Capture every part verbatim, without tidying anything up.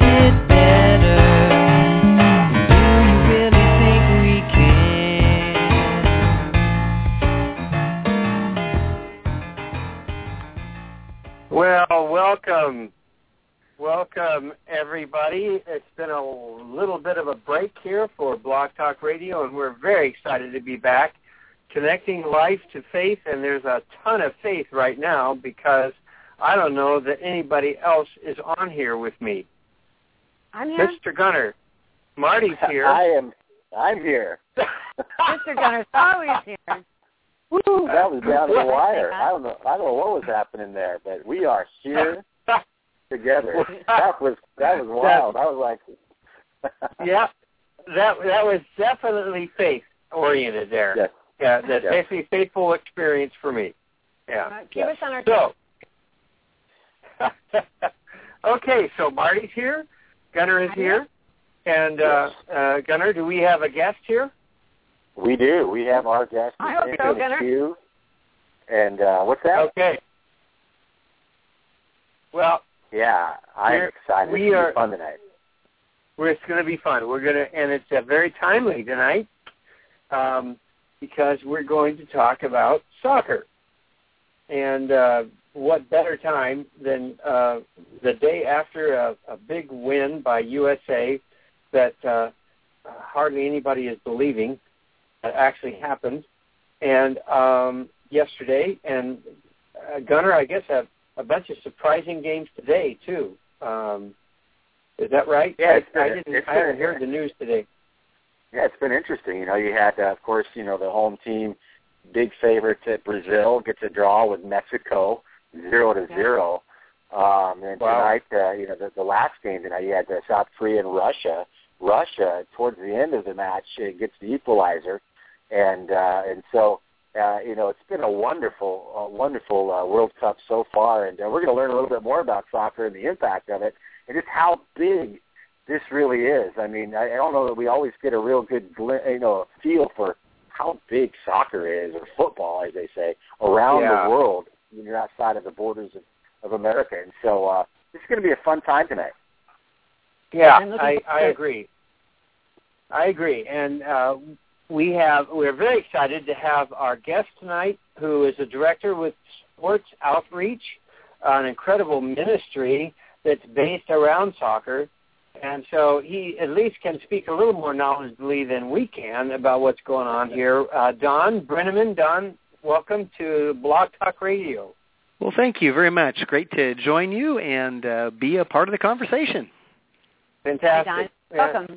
it better. Well, welcome. Welcome, everybody. It's been a little bit of a break here for Blog Talk Radio, and we're very excited to be back, connecting life to faith, and there's a ton of faith right now because I don't know that anybody else is on here with me. I'm here. Mister Gunner. Marty's here. I am. I'm here. Mister Gunner's always here. Woo, that was down to the wire. I don't know. I don't know what was happening there, but we are here. Together. That was that was wild. I was like, yeah, that that was definitely faith oriented there. Yes. Yeah, that's yes. Basically faithful experience for me. Yeah. Uh, keep yes. us on our so. Okay, so Marty's here, Gunner is here, and uh, uh, Gunner, do we have a guest here? We do. We have our guest. I hope so, Gunner. Queue. And uh, what's that? Okay. Well. Yeah, I'm we're, excited. We it's going to be fun tonight. We're, it's going to be fun. We're going to, and it's uh, very timely tonight um, because we're going to talk about soccer. And uh, what better time than uh, the day after a, a big win by U S A that uh, hardly anybody is believing that actually happened, and um, yesterday. And uh, Gunner, I guess I've a bunch of surprising games today, too. Um, is that right? Yeah, it's been, I, I didn't. I haven't heard the news today. Yeah, it's been interesting. You know, you had, uh, of course, you know, the home team, big favorite to Brazil, gets a draw with Mexico, zero to yeah. zero. Um, and wow. tonight, uh, you know, the, the last game tonight, you had uh, South Korea and Russia. Russia, towards the end of the match, it gets the equalizer, and uh, and so. Uh, you know, it's been a wonderful, uh, wonderful uh, World Cup so far, and uh, we're going to learn a little bit more about soccer and the impact of it and just how big this really is. I mean, I, I don't know that we always get a real good, you know, feel for how big soccer is, or football, as they say, around yeah. the world when you're outside of the borders of, of America. And so uh, this is going to be a fun time tonight. Yeah, I, I agree. I agree. And uh We have, we're very excited to have our guest tonight, who is a director with Sports Outreach, an incredible ministry that's based around soccer. And so he at least can speak a little more knowledgeably than we can about what's going on here. Uh, Don Brenneman, Don, welcome to Blog Talk Radio. Well, thank you very much. Great to join you and uh, be a part of the conversation. Fantastic. Hi, Don. Welcome. Yeah.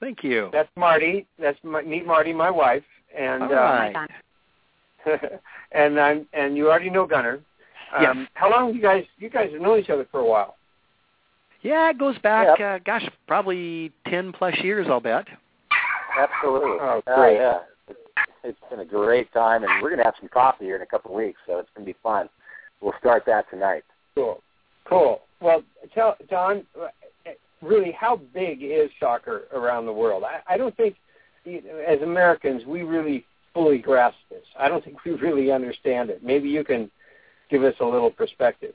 Thank you. That's Marty. That's my, meet Marty, my wife, and right. uh, and I'm and you already know Gunner. Um, yes. How long have you guys you guys have known each other for a while? Yeah, it goes back. Yep. Uh, gosh, probably ten plus years, I'll bet. Absolutely. Oh, great. Uh, yeah. It's been a great time, and we're gonna have some coffee here in a couple of weeks, so it's gonna be fun. We'll start that tonight. Cool. Cool. Well, tell Don. Really, how big is soccer around the world? I, I don't think, as Americans, we really fully grasp this. I don't think we really understand it. Maybe you can give us a little perspective.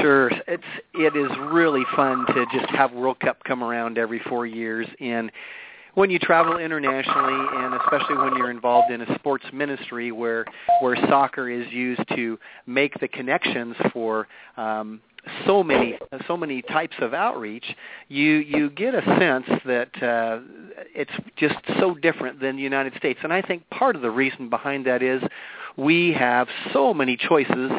Sure. It's, it is really fun to just have World Cup come around every four years. And when you travel internationally, and especially when you're involved in a sports ministry where, where soccer is used to make the connections for um, – so many so many types of outreach, you, you get a sense that uh, it's just so different than the United States. And I think part of the reason behind that is we have so many choices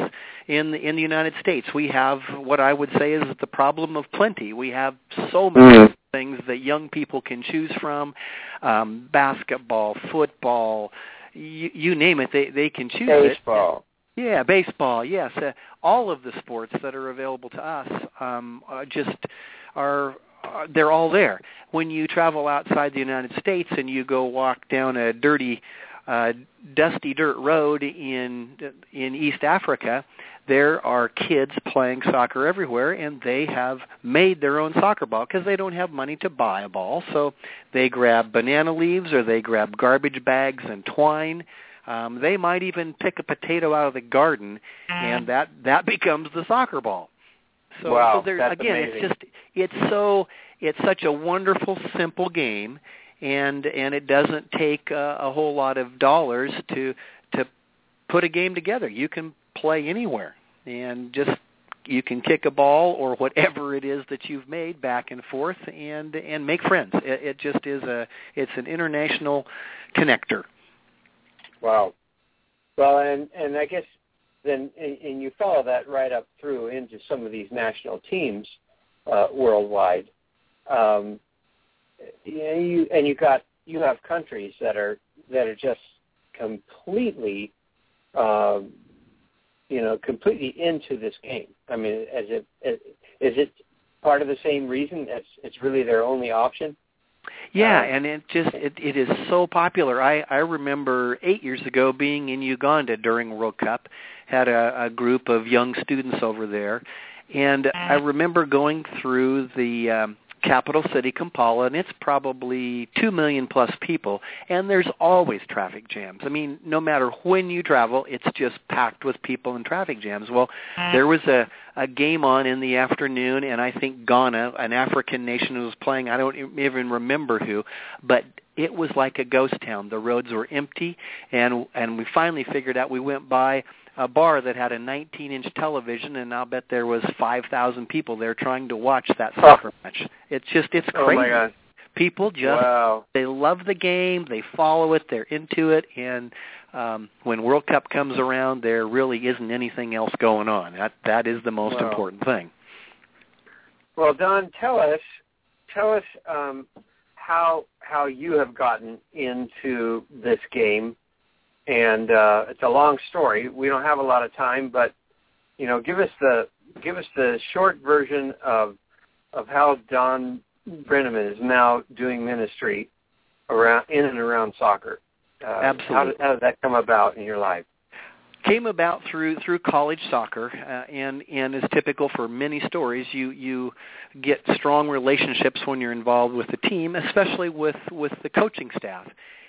in, in the United States. We have what I would say is the problem of plenty. We have so many things that young people can choose from, um, basketball, football, you, you name it, they, they can choose it. Baseball. Yeah, baseball, yes. Uh, all of the sports that are available to us um, uh, just are uh, they're all there. When you travel outside the United States and you go walk down a dirty, uh, dusty dirt road in in East Africa, there are kids playing soccer everywhere, and they have made their own soccer ball because they don't have money to buy a ball. So they grab banana leaves or they grab garbage bags and twine. Um, they might even pick a potato out of the garden, and that, that becomes the soccer ball. So, wow, so there, that's again, amazing. it's just it's so it's such a wonderful, simple game, and and it doesn't take a, a whole lot of dollars to to put a game together. You can play anywhere, and just you can kick a ball or whatever it is that you've made back and forth, and and make friends. It, it just is a it's an international connector. Wow. Well, and, and I guess then, and, and you follow that right up through into some of these national teams uh, worldwide. Um, and you and you got you have countries that are that are just completely, um, you know, completely into this game. I mean, as it as, is it part of the same reason that's it's really their only option? Yeah, and it just it, it is so popular. I, I remember eight years ago being in Uganda during World Cup, had a, a group of young students over there, and I remember going through the um, capital city, Kampala, and it's probably two million plus people, and there's always traffic jams. I mean, no matter when you travel, it's just packed with people and traffic jams. Well, there was a, a game on in the afternoon, and I think Ghana, an African nation, was playing. I don't even remember who, but it was like a ghost town. The roads were empty, and and we finally figured out we went by a bar that had a nineteen-inch television, and I'll bet there was five thousand people there trying to watch that soccer oh. match. It's just, it's crazy. Oh my God. People just, wow. They love the game, they follow it, they're into it, and um, when World Cup comes around, there really isn't anything else going on. That That is the most wow. important thing. Well, Don, tell us, tell us um, how how you have gotten into this game. And uh, it's a long story. We don't have a lot of time, but you know, give us the give us the short version of of how Don Brenneman is now doing ministry around in and around soccer. Uh, Absolutely. How did, how did that come about in your life? Came about through through college soccer, uh, and and is typical for many stories. You you get strong relationships when you're involved with the team, especially with with the coaching staff.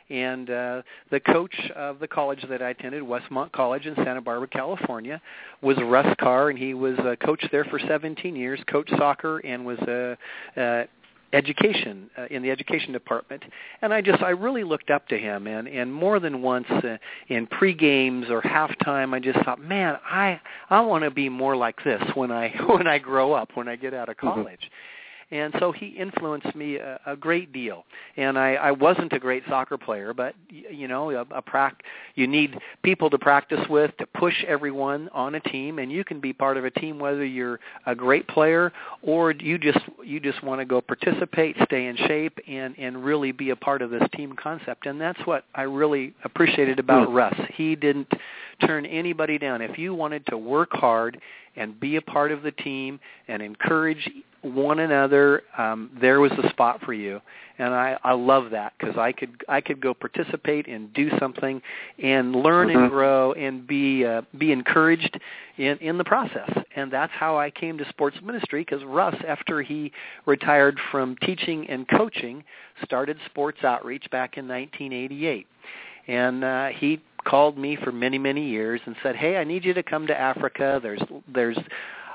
And uh, the coach of the college that I attended, Westmont College in Santa Barbara, California, was Russ Carr, and he was a coach there for seventeen years, coached soccer, and was a, a education uh, in the education department. And I just, I really looked up to him, and, and more than once uh, in pre-games or halftime, I just thought, man, I I want to be more like this when I when I grow up, when I get out of college. Mm-hmm. And so he influenced me a, a great deal. And I, I wasn't a great soccer player, but, you know, a, a prac, you need people to practice with, to push everyone on a team, and you can be part of a team whether you're a great player or you just you just want to go participate, stay in shape, and, and really be a part of this team concept. And that's what I really appreciated about mm. Russ. He didn't turn anybody down. If you wanted to work hard and be a part of the team and encourage one another, um, there was a spot for you, and I, I love that because I could I could go participate and do something, and learn mm-hmm. and grow and be uh, be encouraged in, in the process, and that's how I came to sports ministry. Because Russ, after he retired from teaching and coaching, started Sports Outreach back in nineteen eighty-eight, and uh, he called me for many many years and said, "Hey, I need you to come to Africa. There's there's."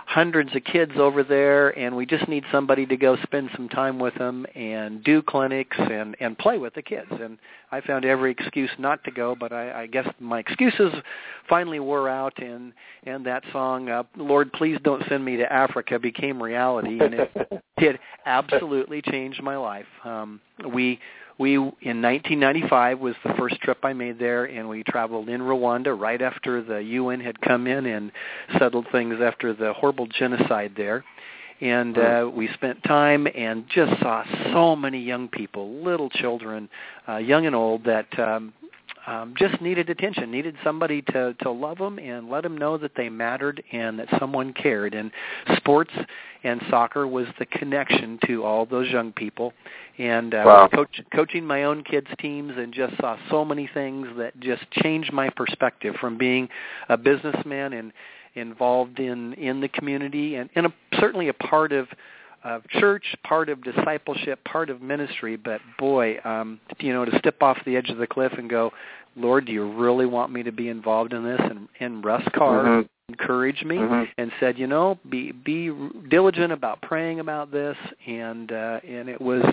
hundreds of kids over there, and we just need somebody to go spend some time with them and do clinics and, and play with the kids." And I found every excuse not to go, but I, I guess my excuses finally wore out, and, and that song, uh, "Lord, Please Don't Send Me to Africa," became reality, and it did absolutely change my life. Um, we... We, in nineteen ninety-five, was the first trip I made there, and we traveled in Rwanda right after the U N had come in and settled things after the horrible genocide there. And uh, we spent time and just saw so many young people, little children, uh, young and old, that um, um, just needed attention, needed somebody to, to love them and let them know that they mattered and that someone cared. And sports and soccer was the connection to all those young people. And uh, wow. I was coach, coaching my own kids' teams and just saw so many things that just changed my perspective from being a businessman and involved in, in the community and, and a, certainly a part of of church, part of discipleship, part of ministry, but boy, um, you know, to step off the edge of the cliff and go, Lord, do you really want me to be involved in this? And, and Russ Carr mm-hmm. encouraged me mm-hmm. and said, you know, be be diligent about praying about this, and uh, and it was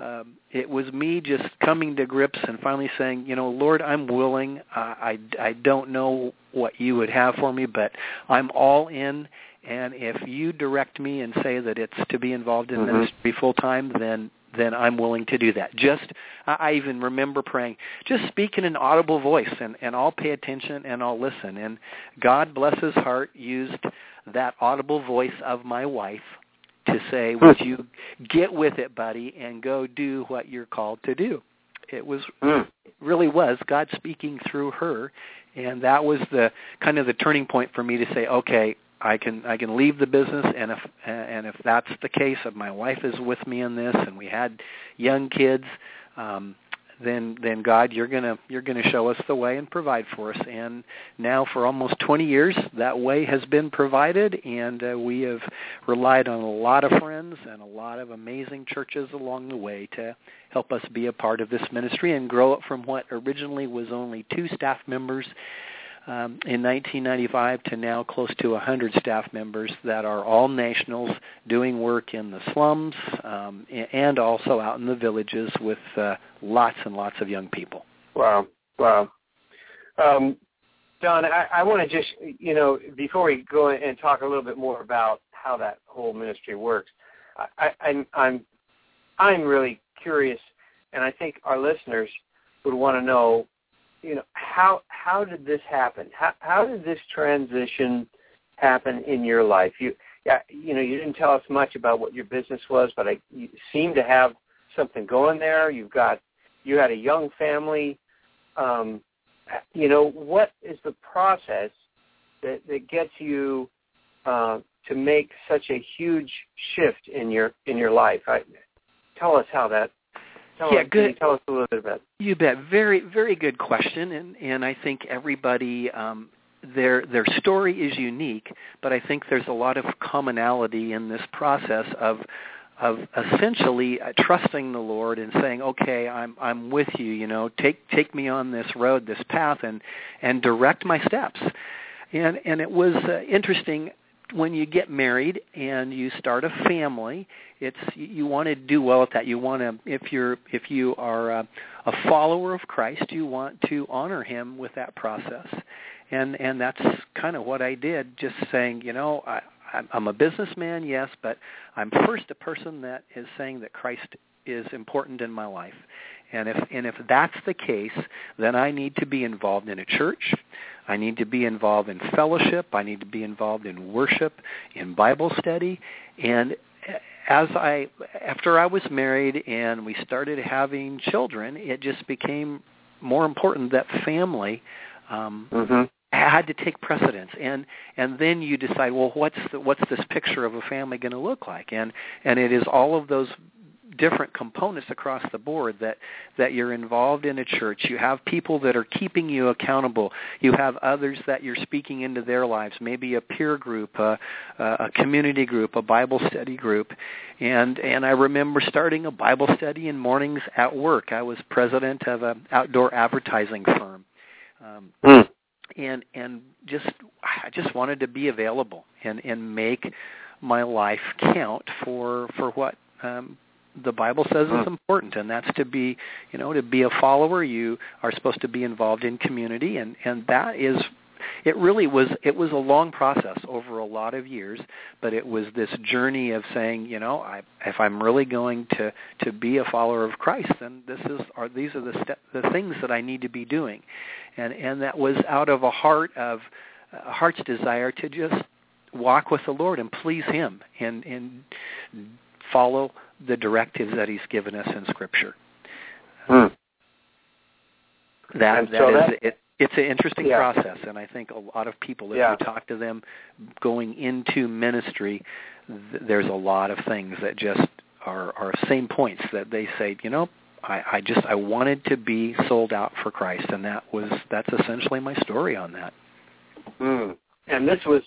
um, it was me just coming to grips and finally saying, you know, Lord, I'm willing. Uh, I, I don't know what you would have for me, but I'm all in. And if you direct me and say that it's to be involved in mm-hmm. ministry full-time, then then I'm willing to do that. Just, I even remember praying, just speak in an audible voice, and, and I'll pay attention and I'll listen. And God, bless his heart, used that audible voice of my wife to say, would you get with it, buddy, and go do what you're called to do. It was mm. it really was God speaking through her, and that was the kind of the turning point for me to say, okay, I can I can leave the business, and if and if that's the case, if my wife is with me in this, and we had young kids, um, then then God, you're gonna you're gonna show us the way and provide for us. And now for almost twenty years, that way has been provided, and uh, we have relied on a lot of friends and a lot of amazing churches along the way to help us be a part of this ministry and grow it from what originally was only two staff members. Um, in nineteen ninety-five to now close to one hundred staff members that are all nationals doing work in the slums um, and also out in the villages with uh, lots and lots of young people. Wow, wow. Um, Don, I, I want to just, you know, before we go and talk a little bit more about how that whole ministry works, I, I, I'm, I'm, I'm really curious, and I think our listeners would want to know, you know, how how did this happen? How how did this transition happen in your life? You you know, you didn't tell us much about what your business was, but I, you seem to have something going there. You've got you had a young family. Um, you know, what is the process that, that gets you uh, to make such a huge shift in your in your life? I, tell us how that. Tell yeah, good. Tell us a little bit about it. You bet. Very, very good question, and, and I think everybody, um, their their story is unique, but I think there's a lot of commonality in this process of of essentially trusting the Lord and saying, okay, I'm I'm with you. You know, take take me on this road, this path, and and direct my steps. And and it was uh, interesting. When you get married and you start a family, it's you want to do well at that. You want to, if you're if you are a, a follower of Christ, you want to honor him with that process, and and that's kind of what I did. Just saying, you know, I, I'm a businessman, yes, but I'm first a person that is saying that Christ is important in my life, and if and if that's the case, then I need to be involved in a church. I need to be involved in fellowship. I need to be involved in worship, in Bible study. And as I, after I was married and we started having children, it just became more important that family um, mm-hmm. had to take precedence. And and then you decide, well, what's the, what's this picture of a family going to look like? And and it is all of those different components across the board that, that you're involved in a church. You have people that are keeping you accountable. You have others that you're speaking into their lives, maybe a peer group, a, a community group, a Bible study group. And and I remember starting a Bible study in mornings at work. I was president of an outdoor advertising firm. Um, mm. And and just I just wanted to be available and, and make my life count for, for what um, the Bible says it's important, and that's to be, you know, to be a follower. You are supposed to be involved in community, and, and that is, it really was, it was a long process over a lot of years, but it was this journey of saying, you know, I, if I'm really going to, to be a follower of Christ, then this is, are these are the step, the things that I need to be doing, and and that was out of a heart of, a heart's desire to just walk with the Lord and please Him, and and follow the directives that He's given us in Scripture. Mm. That, and that so is that, it, it's an interesting yeah. process, and I think a lot of people, if yeah. you talk to them going into ministry, th- there's a lot of things that just are, are same points that they say, you know, I, I just I wanted to be sold out for Christ, and that was that's essentially my story on that. Mm. And this was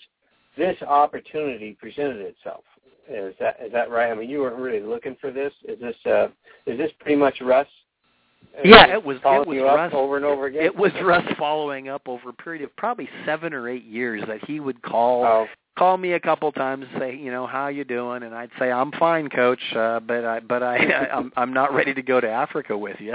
this opportunity presented itself. Is that is that right? I mean, you weren't really looking for this. Is this uh, is this pretty much Russ? Yeah, it was it was Russ over and over again. It was Russ following up over a period of probably seven or eight years that he would call oh. call me a couple times and say, you know, how you doing? And I'd say, I'm fine, Coach, uh, but I but I, I I'm I'm not ready to go to Africa with you.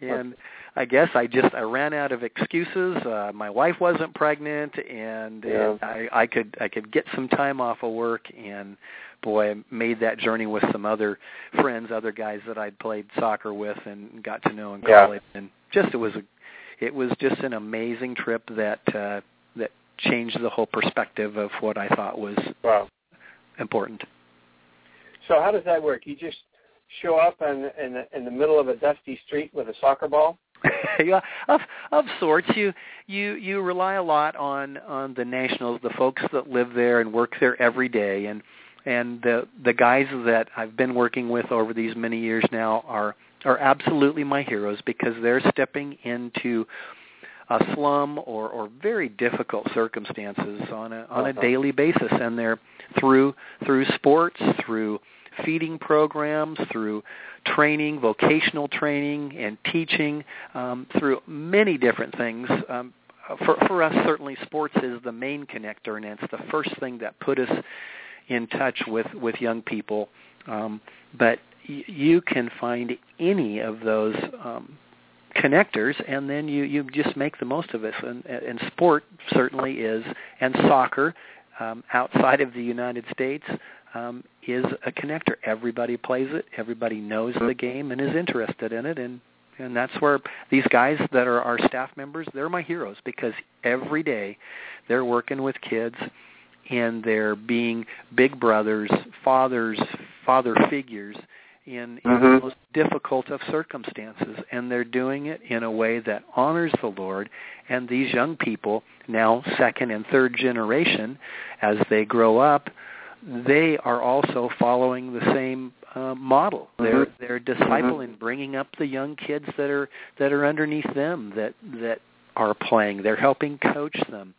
And I guess I just I ran out of excuses. Uh, my wife wasn't pregnant, and, yeah. and I, I could I could get some time off of work. And boy, I made that journey with some other friends, other guys that I'd played soccer with and got to know in college. Yeah. And just it was a, it was just an amazing trip that uh, that changed the whole perspective of what I thought was wow. important. So how does that work? You just show up in, in, the, in the middle of a dusty street with a soccer ball? yeah, of, of sorts. You you you rely a lot on, on the nationals, the folks that live there and work there every day, and and the the guys that I've been working with over these many years now are are absolutely my heroes because they're stepping into a slum or, or very difficult circumstances on a on a daily basis, and they're through through sports, through feeding programs, through training, vocational training and teaching, um, through many different things. Um, for, for us, certainly sports is the main connector, and it's the first thing that put us in touch with, with young people. Um, but y- you can find any of those um, connectors, and then you, you just make the most of it. And, and sport certainly is, and soccer um, outside of the United States Um, is a connector. Everybody plays it. Everybody knows the game and is interested in it, and, and that's where these guys that are our staff members, they're my heroes because every day they're working with kids and they're being big brothers, fathers, father figures in, in mm-hmm. the most difficult of circumstances, and they're doing it in a way that honors the Lord. And these young people, now second and third generation, as they grow up, they are also following the same uh, model. They're they're discipling, mm-hmm. bringing up the young kids that are that are underneath them that that are playing. They're helping coach them.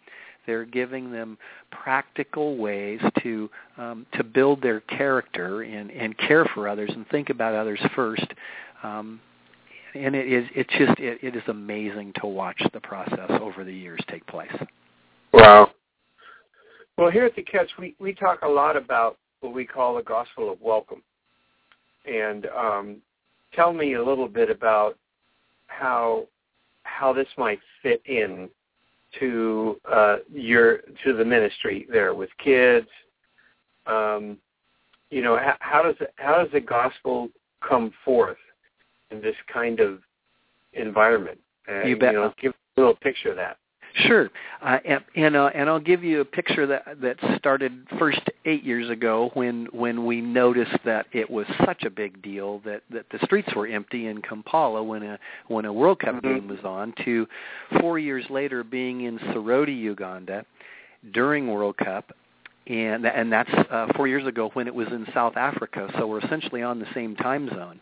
They're giving them practical ways to um, to build their character and, and care for others and think about others first. Um, and it is it's just it, it is amazing to watch the process over the years take place. Wow. Well, here at The Catch, we, we talk a lot about what we call the gospel of welcome. And um, tell me a little bit about how how this might fit in to uh, your to the ministry there with kids. Um, you know, how, how does how does the gospel come forth in this kind of environment? Uh, you bet. You know, give a little picture of that. Sure, uh, and and, uh, and I'll give you a picture that that started first eight years ago when when we noticed that it was such a big deal that, that the streets were empty in Kampala when a when a World Cup mm-hmm. game was on. To four years later, being in Sarodi, Uganda, during World Cup, and and that's uh, four years ago when it was in South Africa. So we're essentially on the same time zone.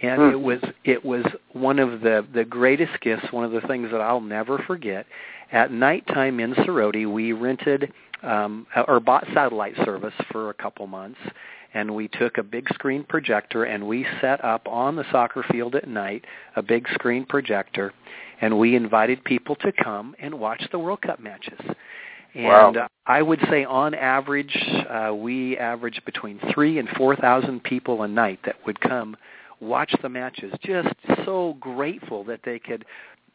And it was it was one of the, the greatest gifts, one of the things that I'll never forget. At nighttime in Sarodi, we rented um, or bought satellite service for a couple months, and we took a big screen projector, and we set up on the soccer field at night a big screen projector, and we invited people to come and watch the World Cup matches. And wow. I would say on average, uh, we averaged between three thousand and four thousand people a night that would come watch the matches, just so grateful that they could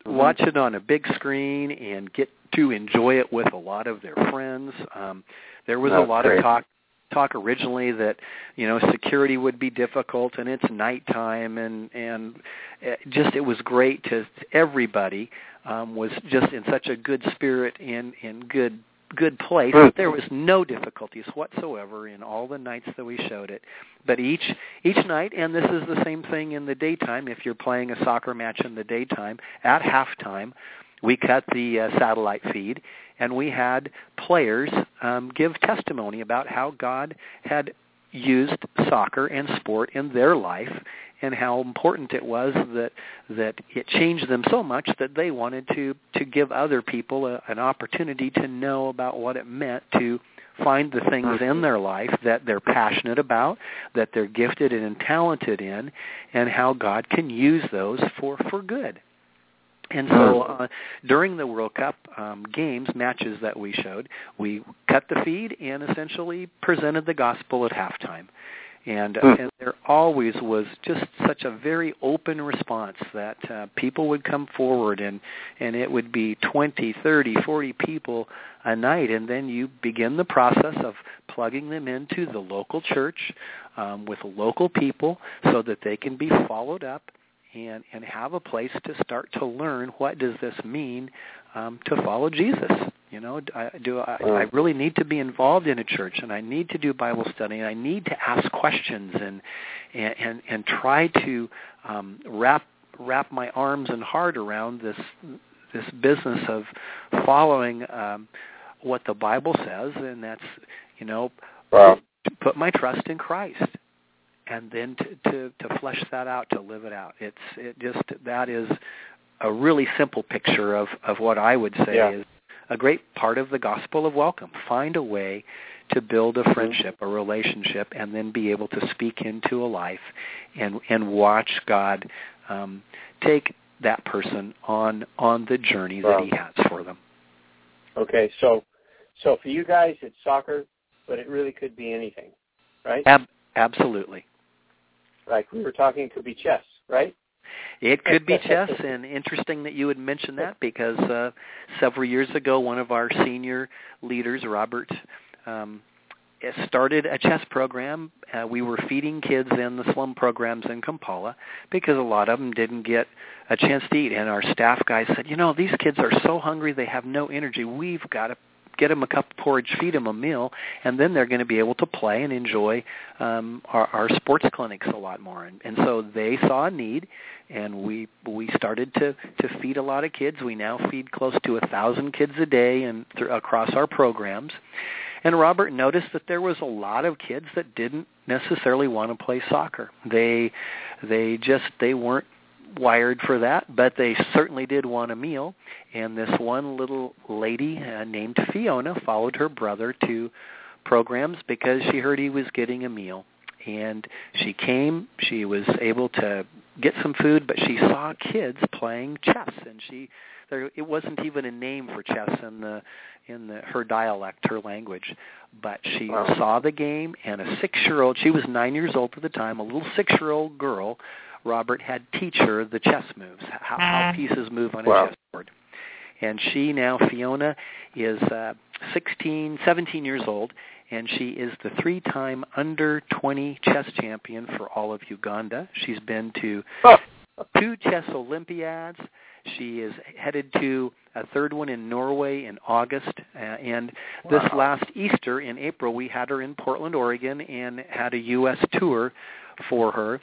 watch it on a big screen and get to enjoy it with a lot of their friends. Um, there was That's a lot great. of talk talk originally that, you know, security would be difficult and it's nighttime, and, and just it was great to everybody um, was just in such a good spirit and, and good good place. There was no difficulties whatsoever in all the nights that we showed it. But each each night, and this is the same thing in the daytime, if you're playing a soccer match in the daytime, at halftime, we cut the uh, satellite feed, and we had players um, give testimony about how God had used soccer and sport in their life and how important it was that that it changed them so much that they wanted to, to give other people a, an opportunity to know about what it meant to find the things in their life that they're passionate about, that they're gifted and talented in, and how God can use those for, for good. And so uh, during the World Cup um, games, matches that we showed, we cut the feed and essentially presented the gospel at halftime. And, uh, and there always was just such a very open response that uh, people would come forward, and, and it would be twenty, thirty, forty people a night, and then you begin the process of plugging them into the local church um, with local people so that they can be followed up and, and have a place to start to learn what does this mean um, to follow Jesus. You know, I, do I, I really need to be involved in a church, and I need to do Bible study, and I need to ask questions and and and, and try to um, wrap wrap my arms and heart around this this business of following um, what the Bible says, and that's, you know, wow. Put my trust in Christ, and then to, to to flesh that out, to live it out. It's it just that is a really simple picture of of what I would say yeah. is. A great part of the gospel of welcome. Find a way to build a friendship, a relationship, and then be able to speak into a life and and watch God um, take that person on on the journey that He has for them. Okay, so so for you guys, it's soccer, but it really could be anything, right? Ab- absolutely. Like we were talking, it could be chess, right? It could be chess, and interesting that you would mention that because uh, several years ago, one of our senior leaders, Robert, um, started a chess program. Uh, we were feeding kids in the slum programs in Kampala because a lot of them didn't get a chance to eat, and our staff guy said, you know, these kids are so hungry, they have no energy. We've got to get them a cup of porridge, feed them a meal, and then they're going to be able to play and enjoy um, our, our sports clinics a lot more. And, and so they saw a need, and we we started to, to feed a lot of kids. We now feed close to one thousand kids a day and th- across our programs. And Robert noticed that there was a lot of kids that didn't necessarily want to play soccer. They they just they weren't wired for that, but they certainly did want a meal, and this one little lady uh, named Fiona followed her brother to programs because she heard he was getting a meal, and she came, she was able to get some food, but she saw kids playing chess, and she there it wasn't even a name for chess in the in the, her dialect, her language, but she wow. saw the game, and a six-year-old, she was nine years old at the time, a little six-year-old girl, Robert had teach her the chess moves, how, how pieces move on a wow. chessboard. And she now, Fiona, is uh, sixteen, seventeen years old, and she is the three-time under twenty chess champion for all of Uganda. She's been to oh. two chess Olympiads. She is headed to a third one in Norway in August. Uh, and this wow. last Easter in April, we had her in Portland, Oregon, and had a U S tour for her.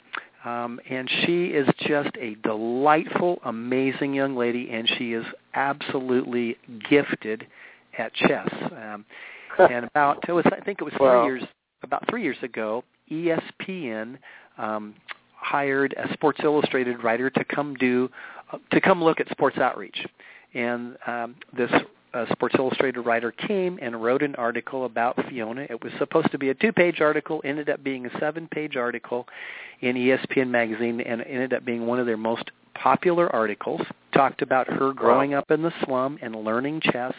Um, and she is just a delightful, amazing young lady, and she is absolutely gifted at chess. Um, and about, it was, I think it was three wow. years, about three years ago, E S P N um, hired a Sports Illustrated writer to come do, uh, to come look at Sports Outreach. And um, this a Sports Illustrated writer came and wrote an article about Fiona. It was supposed to be a two-page article, ended up being a seven-page article in E S P N magazine, and ended up being one of their most popular articles. Talked about her growing up in the slum and learning chess,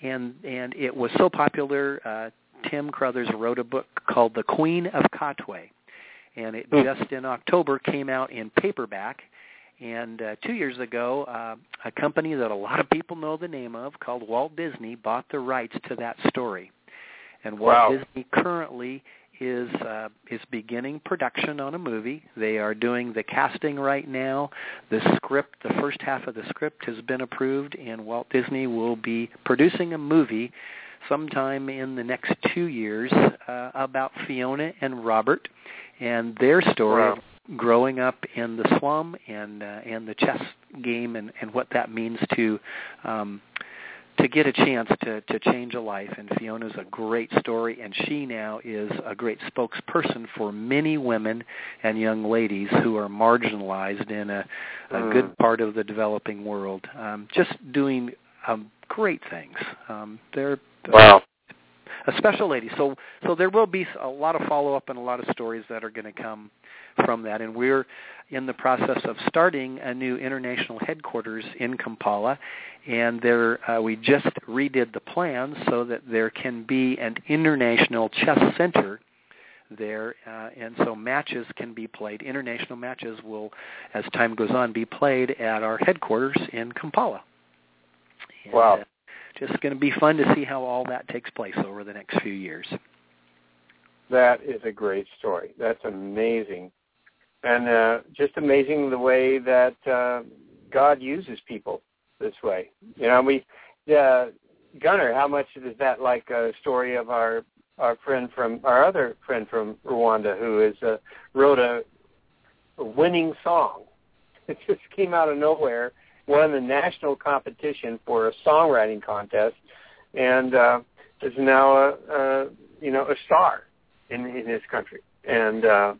and and it was so popular, uh, Tim Crothers wrote a book called The Queen of Katwe, and it just in October came out in paperback. And uh, two years ago, uh, a company that a lot of people know the name of called Walt Disney bought the rights to that story. And Walt wow. Disney currently is uh, is beginning production on a movie. They are doing the casting right now. The script, the first half of the script has been approved, and Walt Disney will be producing a movie sometime in the next two years uh, about Fiona and Robert and their story. Wow. Growing up in the slum and uh, and the chess game and, and what that means to um, to get a chance to, to change a life. And Fiona's a great story, and she now is a great spokesperson for many women and young ladies who are marginalized in a, a mm. good part of the developing world. Um, just doing um, great things. Um, they're wow. a special lady. So so there will be a lot of follow-up and a lot of stories that are going to come from that, and we're in the process of starting a new international headquarters in Kampala, and there uh, we just redid the plans so that there can be an international chess center there, uh, and so matches can be played. International matches will, as time goes on, be played at our headquarters in Kampala. And, wow! Uh, just going to be fun to see how all that takes place over the next few years. That is a great story. That's amazing. And uh, just amazing the way that uh, God uses people this way. You know, we, uh, Gunnar, how much is that like a story of our, our friend from, our other friend from Rwanda who is, uh, wrote a, a winning song. It just came out of nowhere, won the national competition for a songwriting contest, and uh, is now a, a, you know, a star in, in this country. And, uh,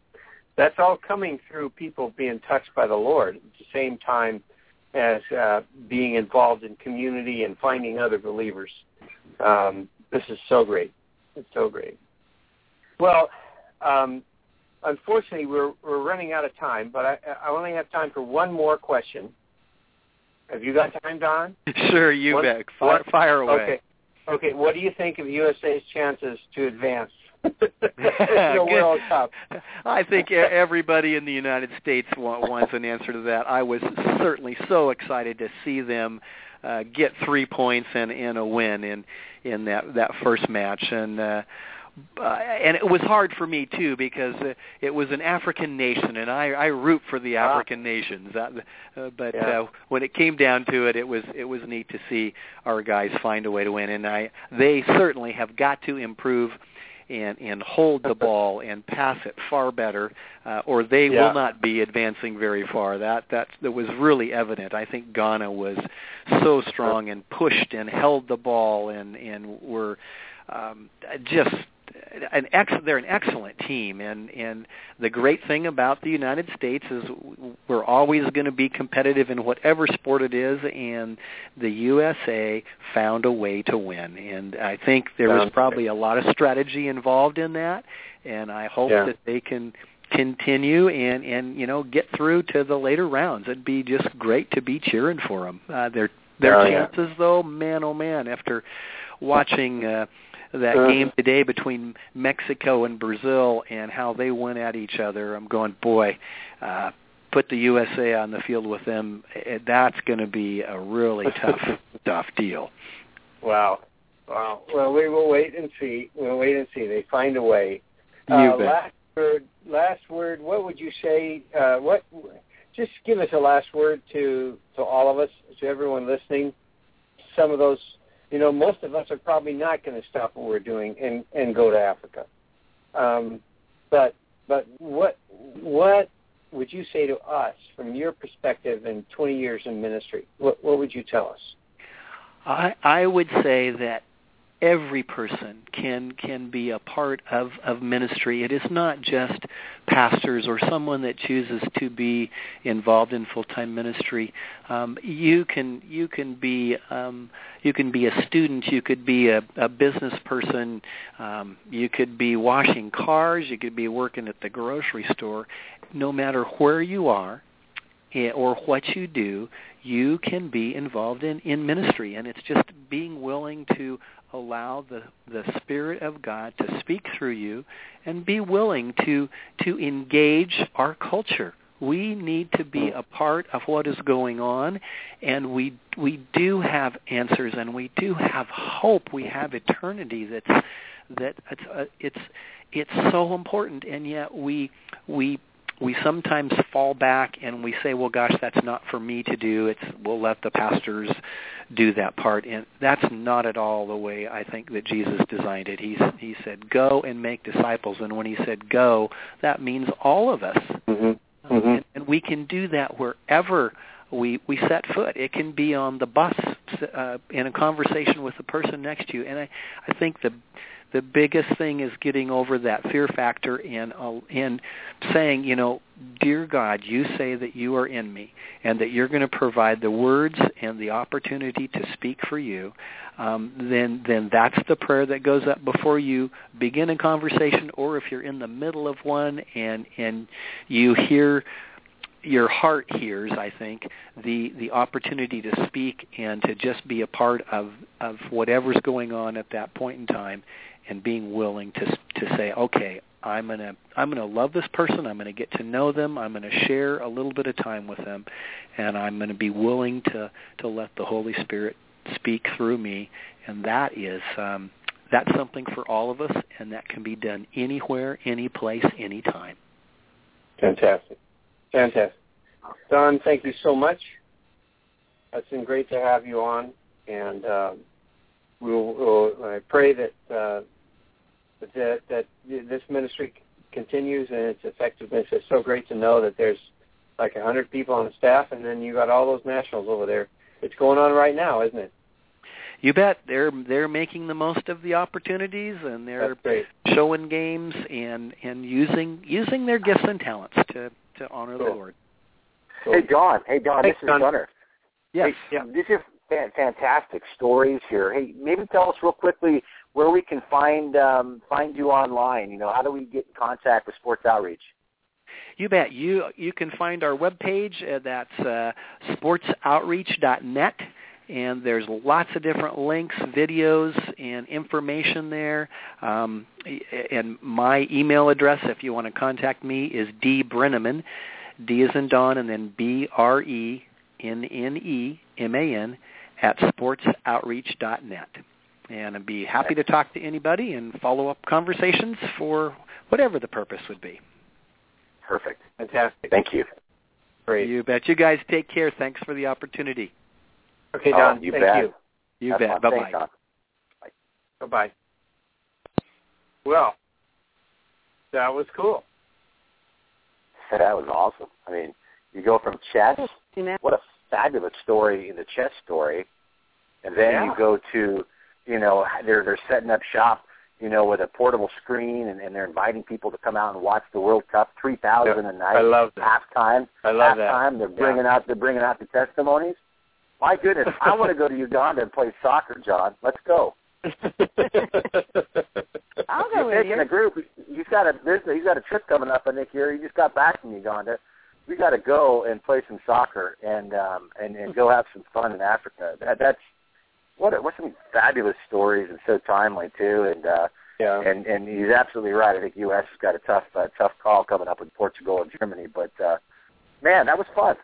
that's all coming through people being touched by the Lord at the same time as uh, being involved in community and finding other believers. Um, this is so great. It's so great. Well, um, unfortunately, we're we're running out of time, but I, I only have time for one more question. Have you got time, Don? Sure, you one, bet. Fire, fire away. Okay. Okay, what do you think of U S A's chances to advance? The World Cup. I think everybody in the United States wants an answer to that. I was certainly so excited to see them uh, get three points and, and a win in in that, that first match, and uh, uh, and it was hard for me too because uh, it was an African nation, and I, I root for the wow. African nations. Uh, uh, but yeah. uh, when it came down to it, it was it was neat to see our guys find a way to win, and I they certainly have got to improve. And, and hold the ball and pass it far better, uh, or they yeah. will not be advancing very far. That, that that was really evident. I think Ghana was so strong and pushed and held the ball and, and were um, just an ex- they're an excellent team. And, and the great thing about the United States is we're always going to be competitive in whatever sport it is, and the U S A found a way to win. And I think there was probably a lot of strategy involved in that, and I hope yeah. that they can continue and, and, you know, get through to the later rounds. It'd be just great to be cheering for them. Uh, their their oh, chances, yeah. though, man, oh, man, after watching uh, – that uh, game today between Mexico and Brazil and how they went at each other, I'm going, boy, uh, put the U S A on the field with them. That's going to be a really tough, tough deal. Wow. Wow. Well, we will wait and see. We'll wait and see. They find a way. Uh, you bet. Last word, last word, what would you say? Uh, what? Just give us a last word to, to all of us, to everyone listening. Some of those... You know, most of us are probably not going to stop what we're doing and, and go to Africa. Um, but but what what would you say to us from your perspective in twenty years in ministry? What, what would you tell us? I I would say that every person can can be a part of, of ministry. It is not just pastors or someone that chooses to be involved in full-time ministry. Um, you can you can be um, you can be a student. You could be a, a business person. Um, you could be washing cars. You could be working at the grocery store. No matter where you are or what you do, you can be involved in, in ministry, and it's just being willing to allow the, the Spirit of God to speak through you and be willing to to engage our culture. We need to be a part of what is going on, and we we do have answers, and we do have hope. We have eternity that's that it's uh, it's It's so important, and yet we we we sometimes fall back and we say, well, gosh, that's not for me to do. It's we'll let the pastors do that part. And that's not at all the way I think that Jesus designed it. He, he said, go and make disciples. And when he said go, that means all of us. Mm-hmm. Mm-hmm. And, and we can do that wherever we we set foot. It can be on the bus, uh, in a conversation with the person next to you. And I, I think the the biggest thing is getting over that fear factor and uh, and saying, you know, dear God, you say that you are in me and that you're going to provide the words and the opportunity to speak for you. Um, then then that's the prayer that goes up before you begin a conversation, or if you're in the middle of one and and you hear. Your heart hears, I think, the, the opportunity to speak and to just be a part of, of whatever's going on at that point in time, and being willing to to say, okay, I'm gonna I'm gonna love this person, I'm gonna get to know them, I'm gonna share a little bit of time with them, and I'm gonna be willing to, to let the Holy Spirit speak through me, and that is um, that's something for all of us, and that can be done anywhere, any place, any time. Fantastic. Fantastic. Don, thank you so much. It's been great to have you on, and uh, we'll, we'll, I pray that, uh, that that this ministry continues and its effectiveness. It's so great to know that there's like one hundred people on the staff, and then you got all those nationals over there. It's going on right now, isn't it? You bet. They're they're making the most of the opportunities, and they're showing games and, and using using their gifts and talents to to honor cool. the Lord. Cool. Hey, Don. Hey, Don. Thanks, this is Gunner. Yes. Hey, yeah. These are fan- fantastic stories here. Hey, maybe tell us real quickly where we can find um, find you online. You know, how do we get in contact with Sports Outreach? You bet. You you can find our webpage. Uh, that's uh, sports outreach dot net. And there's lots of different links, videos, and information there. Um, and my email address, if you want to contact me, is D. Brenneman, D as in Don, and then B R E N N E M A N, at sports outreach dot net. And I'd be happy to talk to anybody and follow up conversations for whatever the purpose would be. Perfect. Fantastic. Thank you. Great. You bet. You guys take care. Thanks for the opportunity. Okay, Don, oh, you thank bet. you. You That's bet. Bye-bye. Thanks, Bye. Bye-bye. Well, that was cool. That was awesome. I mean, you go from chess, what a fabulous story in the chess story, and then yeah. you go to, you know, they're, they're setting up shop, you know, with a portable screen, and, and they're inviting people to come out and watch the World Cup, three thousand yeah. a night. I love that. Halftime. I love halftime, that. Halftime, they're bringing yeah. out, they're bringing out the testimonies. My goodness, I want to go to Uganda and play soccer, John. Let's go. I'll go You're with you. A group. He's got a he's got a trip coming up, I think, here. He just got back from Uganda. We got to go and play some soccer and um, and, and go have some fun in Africa. That, that's what a, what some fabulous stories, and so timely too. And uh, yeah. and and he's absolutely right. I think U S has got a tough uh, tough call coming up with Portugal and Germany. But uh, man, that was fun.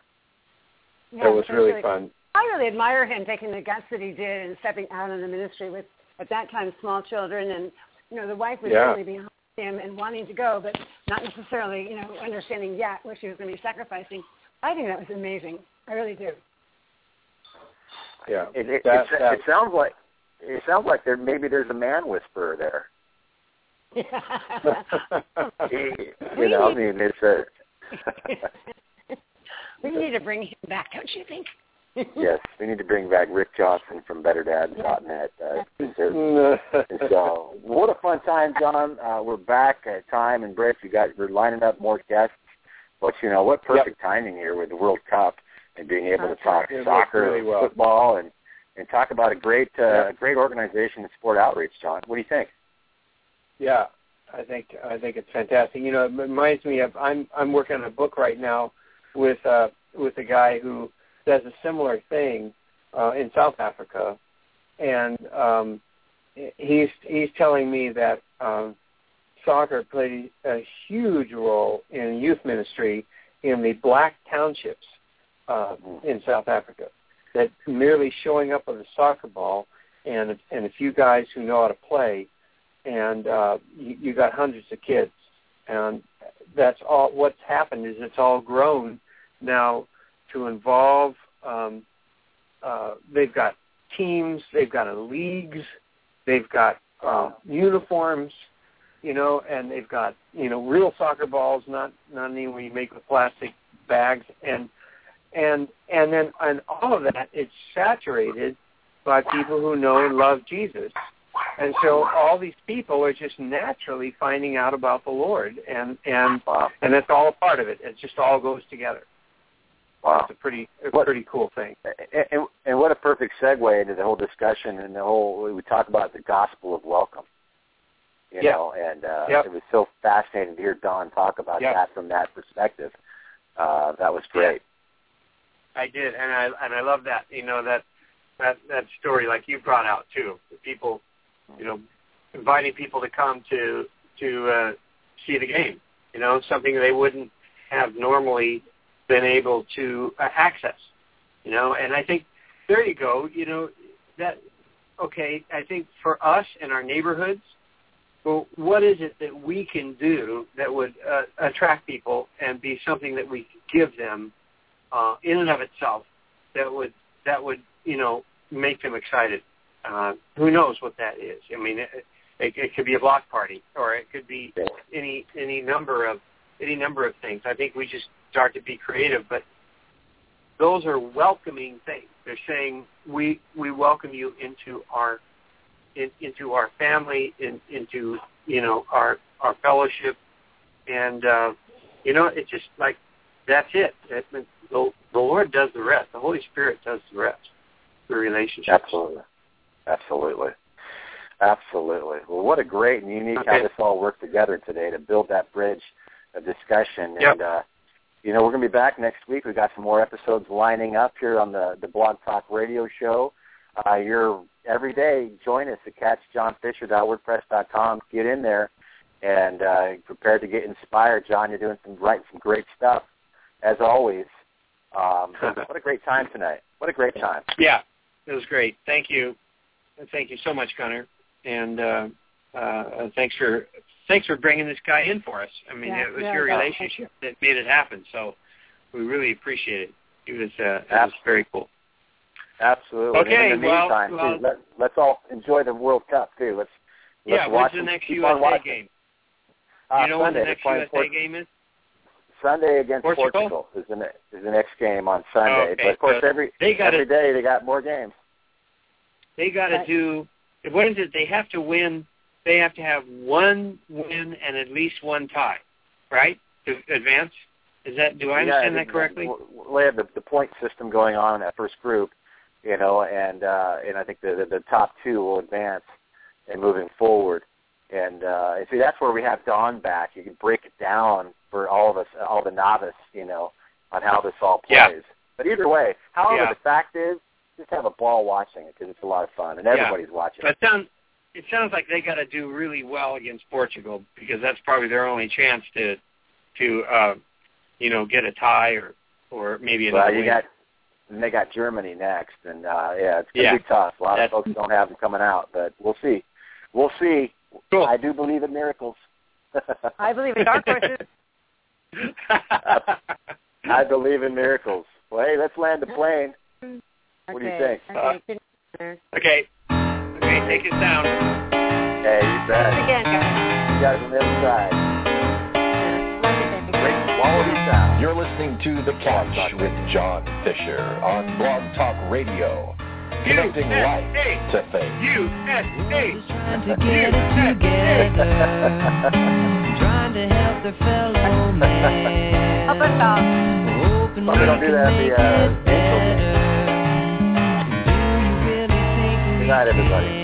Yeah, that was really, really fun. I really admire him taking the guts that he did and stepping out in the ministry with, at that time, small children. And, you know, the wife was yeah. really behind him and wanting to go, but not necessarily, you know, understanding yet what she was going to be sacrificing. I think that was amazing. I really do. Yeah. It, it, that, it, that. it sounds like it sounds like there maybe there's a man whisperer there. Yeah. you know, I mean, it's a... we need to bring him back, don't you think? Yes, we need to bring back Rick Johnson from better dad dot net. Uh, so, what a fun time, John. Uh, we're back at time and break. You guys, we're lining up more guests. But, you know, what perfect yep. timing here with the World Cup and being able to talk it soccer really and well. football and, and talk about a great uh, yep. great organization in Sport Outreach, John. What do you think? Yeah, I think I think it's fantastic. You know, it reminds me of I'm I'm working on a book right now with uh, with a guy who does a similar thing uh, in South Africa, and um, he's he's telling me that um, soccer played a huge role in youth ministry in the black townships uh, in South Africa. That merely showing up with a soccer ball and and a few guys who know how to play and uh, you, you got hundreds of kids. And that's all. What's happened is it's all grown now to involve. Um, uh, they've got teams. They've got a leagues. They've got uh, uniforms. You know, and they've got, you know, real soccer balls, not not any way you make with plastic bags, and and and then and all of that is saturated by people who know and love Jesus. And so all these people are just naturally finding out about the Lord, and and wow. and that's all a part of it. It just all goes together. Wow, it's a pretty a what, pretty cool thing. And, and what a perfect segue into the whole discussion and the whole we talk about the gospel of welcome. You yep. know, and uh, yep. it was so fascinating to hear Don talk about yep. that from that perspective. Uh, that was great. I did, and I and I love that. You know, that that that story, like you brought out too. The people, you know, inviting people to come to to uh, see the game. You know, something they wouldn't have normally been able to uh, access. You know, and I think there you go. You know, that okay. I think for us in our neighborhoods. Well, what is it that we can do that would uh, attract people and be something that we give them uh, in and of itself that would, that would you know, make them excited? Uh, who knows what that is? I mean, it, it, it could be a block party, or it could be any any number of any number of things. I think we just start to be creative, but those are welcoming things. They're saying we we welcome you into our In, into our family, in, into, you know, our, our fellowship. And, uh, you know, it's just like, that's it. It the, the Lord does the rest. The Holy Spirit does the rest. The relationship. Absolutely. Absolutely. Absolutely. Well, what a great and unique okay. how this all worked together today to build that bridge of discussion. Yep. And, uh, you know, we're going to be back next week. We've got some more episodes lining up here on the, the Blog Talk Radio show. Uh, you're every day, join us at catch john fisher dot wordpress dot com. Get in there and uh, prepare to get inspired. John, you're doing some right, some great stuff, as always. Um, what a great time tonight. What a great time. Yeah, it was great. Thank you. Thank you so much, Gunnar. And uh, uh, thanks for thanks for bringing this guy in for us. I mean, yeah, it was yeah, your relationship yeah. that made it happen, so we really appreciate it. It was, uh, it was very cool. Absolutely. Okay, and in the meantime, well, well, too, let, let's all enjoy the World Cup, too. Let's, let's yeah, watch when's the next U S A game? Do you uh, know Sunday, when the next U S A Port- game is? Sunday against Portugal, Portugal is, the ne- is the next game on Sunday. Okay, but, of course, so every, they gotta, every day they got more games. They got to do – what is it? They have to win – they have to have one win and at least one tie, right, to advance? Is that? Do I understand yeah, that correctly? They have the, the point system going on in that first group. You know, and uh, and I think the, the the top two will advance and moving forward. And uh, see, that's where we have Don back. You can break it down for all of us, all the novice, you know, on how this all plays. Yeah. But either way, however, yeah. the fact is, just have a ball watching it because it's a lot of fun and everybody's yeah. watching. But it sounds it sounds like they got to do really well against Portugal because that's probably their only chance to to uh, you know get a tie or or maybe another well, you win. Got, And they got Germany next, and uh, yeah, it's going to yeah. be tough. A lot That's... of folks don't have them coming out, but we'll see. We'll see. Cool. I do believe in miracles. I believe in dark horses. I believe in miracles. Well, hey, let's land the plane. Okay. What do you think? Okay. Uh, okay. Okay, take it down. Hey, you bet. Again, guys. You got it on the other side. You're listening to The Catch with John Fisher on Blog Talk Radio. Connecting life to faith. U S A Trying to get it together. Trying to help their fellow man. Help us out. Hoping we can make it better. Do you really think we can? Good night, everybody.